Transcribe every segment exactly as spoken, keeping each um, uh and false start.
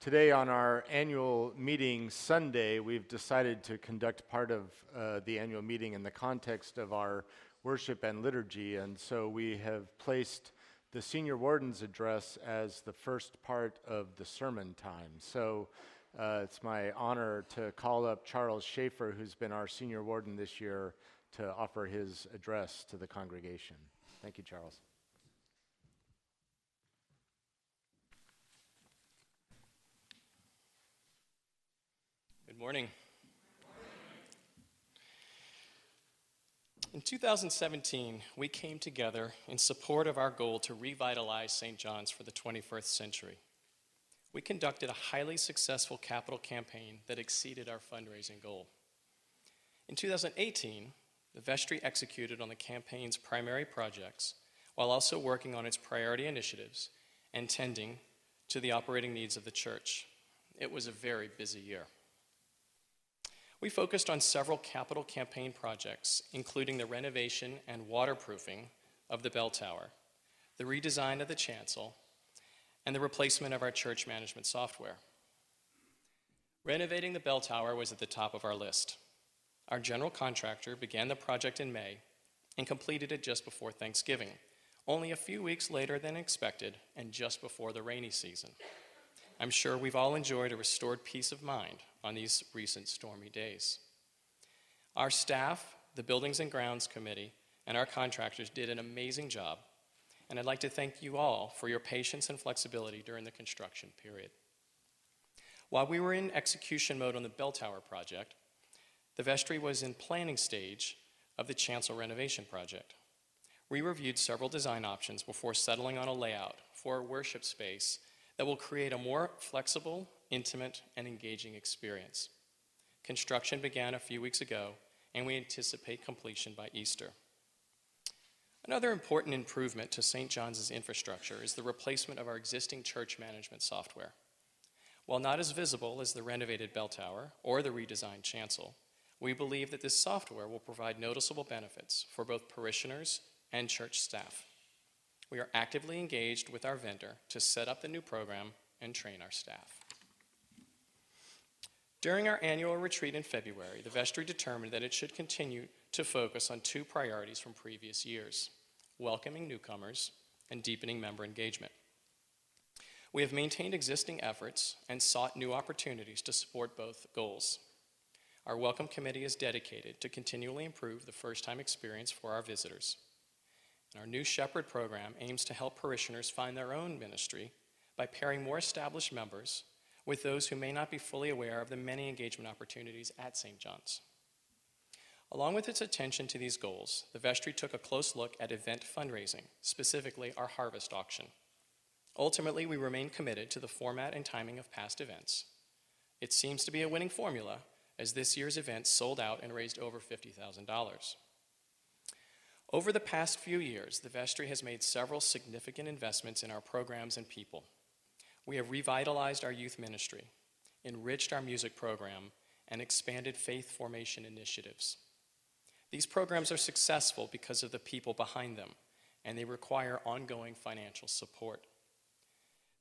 Today on our annual meeting Sunday, we've decided to conduct part of uh, the annual meeting in the context of our worship and liturgy, and so we have placed the senior warden's address as the first part of the sermon time. So uh, it's my honor to call up Charles Schaefer, who's been our senior warden this year, to offer his address to the congregation. Thank you, Charles. Good morning. In two thousand seventeen, we came together in support of our goal to revitalize Saint John's for the twenty-first century. We conducted a highly successful capital campaign that exceeded our fundraising goal. In two thousand eighteen, the vestry executed on the campaign's primary projects while also working on its priority initiatives and tending to the operating needs of the church. It was a very busy year. We focused on several capital campaign projects, including the renovation and waterproofing of the bell tower, the redesign of the chancel, and the replacement of our church management software. Renovating the bell tower was at the top of our list. Our general contractor began the project in May and completed it just before Thanksgiving, only a few weeks later than expected and just before the rainy season. I'm sure we've all enjoyed a restored peace of mind on these recent stormy days. Our staff, the Buildings and Grounds Committee, and our contractors did an amazing job, and I'd like to thank you all for your patience and flexibility during the construction period. While we were in execution mode on the bell tower project, the vestry was in planning stage of the chancel renovation project. We reviewed several design options before settling on a layout for a worship space that will create a more flexible, intimate, and engaging experience. Construction began a few weeks ago, and we anticipate completion by Easter. Another important improvement to Saint John's infrastructure is the replacement of our existing church management software. While not as visible as the renovated bell tower or the redesigned chancel, we believe that this software will provide noticeable benefits for both parishioners and church staff. We are actively engaged with our vendor to set up the new program and train our staff. During our annual retreat in February, the vestry determined that it should continue to focus on two priorities from previous years: welcoming newcomers and deepening member engagement. We have maintained existing efforts and sought new opportunities to support both goals. Our welcome committee is dedicated to continually improve the first-time experience for our visitors. And our New Shepherd program aims to help parishioners find their own ministry by pairing more established members with those who may not be fully aware of the many engagement opportunities at Saint John's. Along with its attention to these goals, the vestry took a close look at event fundraising, specifically our harvest auction. Ultimately, we remain committed to the format and timing of past events. It seems to be a winning formula, as this year's event sold out and raised over fifty thousand dollars. Over the past few years, the vestry has made several significant investments in our programs and people. We have revitalized our youth ministry, enriched our music program, and expanded faith formation initiatives. These programs are successful because of the people behind them, and they require ongoing financial support.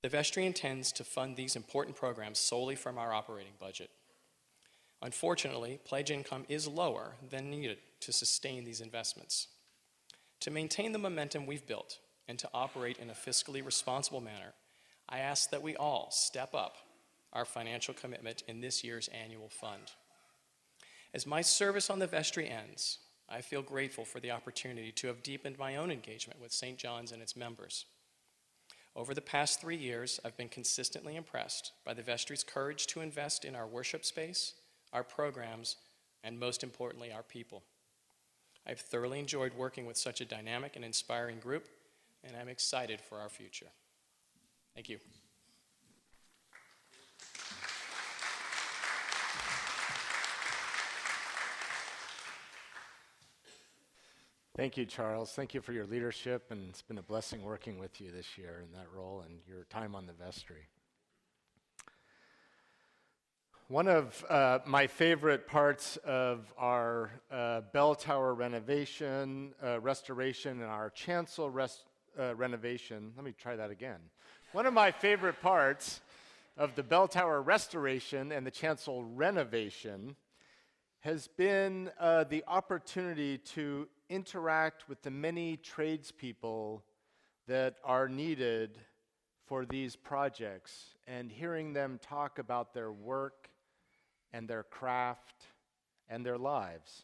The vestry intends to fund these important programs solely from our operating budget. Unfortunately, pledge income is lower than needed to sustain these investments. To maintain the momentum we've built and to operate in a fiscally responsible manner, I ask that we all step up our financial commitment in this year's annual fund. As my service on the vestry ends, I feel grateful for the opportunity to have deepened my own engagement with Saint John's and its members. Over the past three years, I've been consistently impressed by the vestry's courage to invest in our worship space, our programs, and most importantly, our people. I've thoroughly enjoyed working with such a dynamic and inspiring group, and I'm excited for our future. Thank you. Thank you, Charles. Thank you for your leadership, and it's been a blessing working with you this year in that role and your time on the vestry. One of uh, my favorite parts of our uh, bell tower renovation, uh, restoration, and our chancel rest, uh, renovation, let me try that again. One of my favorite parts of the bell tower restoration and the chancel renovation has been uh, the opportunity to interact with the many tradespeople that are needed for these projects, and hearing them talk about their work and their craft and their lives.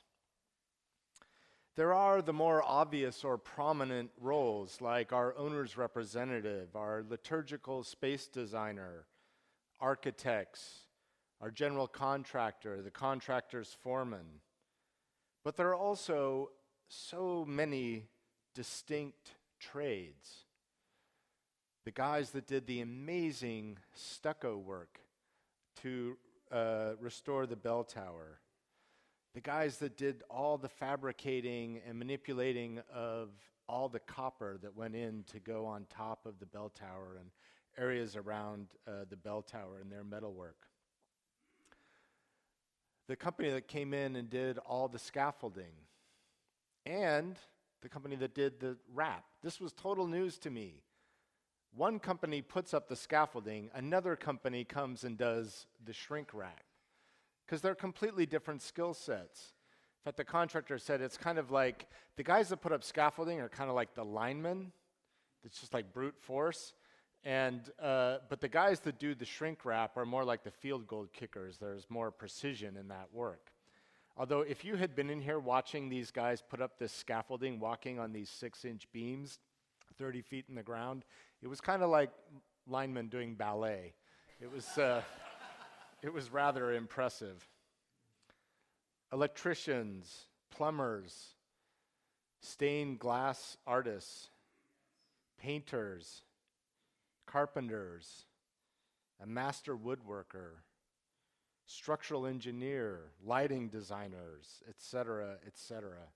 There are the more obvious or prominent roles, like our owner's representative, our liturgical space designer, architects, our general contractor, the contractor's foreman. But there are also so many distinct trades. The guys that did the amazing stucco work to uh, restore the bell tower. The guys that did all the fabricating and manipulating of all the copper that went in to go on top of the bell tower and areas around uh, the bell tower and their metalwork. The company that came in and did all the scaffolding. And the company that did the wrap. This was total news to me. One company puts up the scaffolding, another company comes and does the shrink wrap. Because they're completely different skill sets. In fact, the contractor said it's kind of like the guys that put up scaffolding are kind of like the linemen. It's just like brute force. And uh, but the guys that do the shrink wrap are more like the field goal kickers. There's more precision in that work. Although if you had been in here watching these guys put up this scaffolding, walking on these six-inch beams, thirty feet in the ground, it was kind of like linemen doing ballet. It was... Uh, It was rather impressive. Electricians, plumbers, stained glass artists, painters, carpenters, a master woodworker, structural engineer, lighting designers, et cetera, et cetera.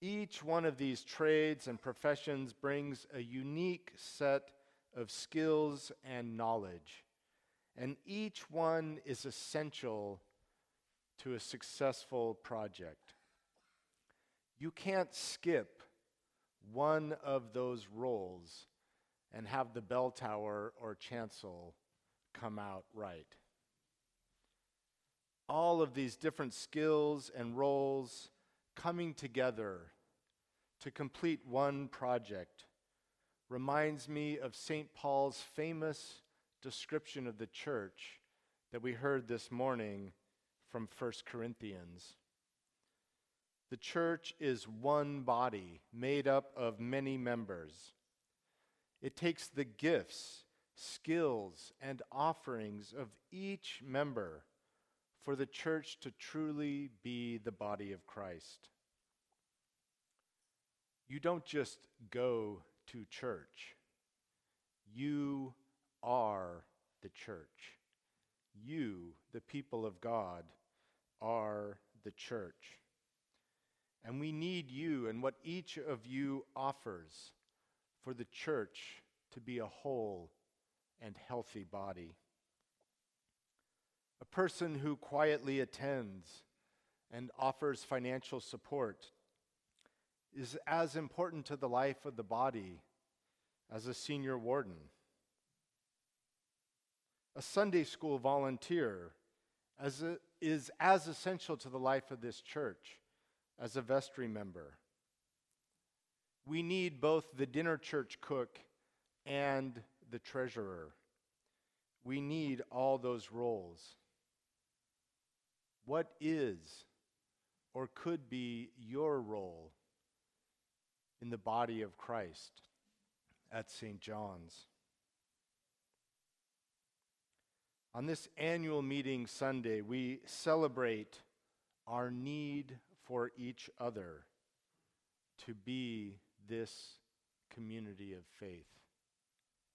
Each one of these trades and professions brings a unique set of skills and knowledge. And each one is essential to a successful project. You can't skip one of those roles and have the bell tower or chancel come out right. All of these different skills and roles coming together to complete one project reminds me of Saint Paul's famous description of the church that we heard this morning from First Corinthians. The church is one body made up of many members. It takes the gifts, skills, and offerings of each member for the church to truly be the body of Christ. You don't just go to church. You are the church. You, the people of God, are the church. And we need you and what each of you offers for the church to be a whole and healthy body. A person who quietly attends and offers financial support is as important to the life of the body as a senior warden. A Sunday school volunteer as a, is as essential to the life of this church as a vestry member. We need both the dinner church cook and the treasurer. We need all those roles. What is or could be your role in the body of Christ at Saint John's? On this annual meeting Sunday, we celebrate our need for each other to be this community of faith.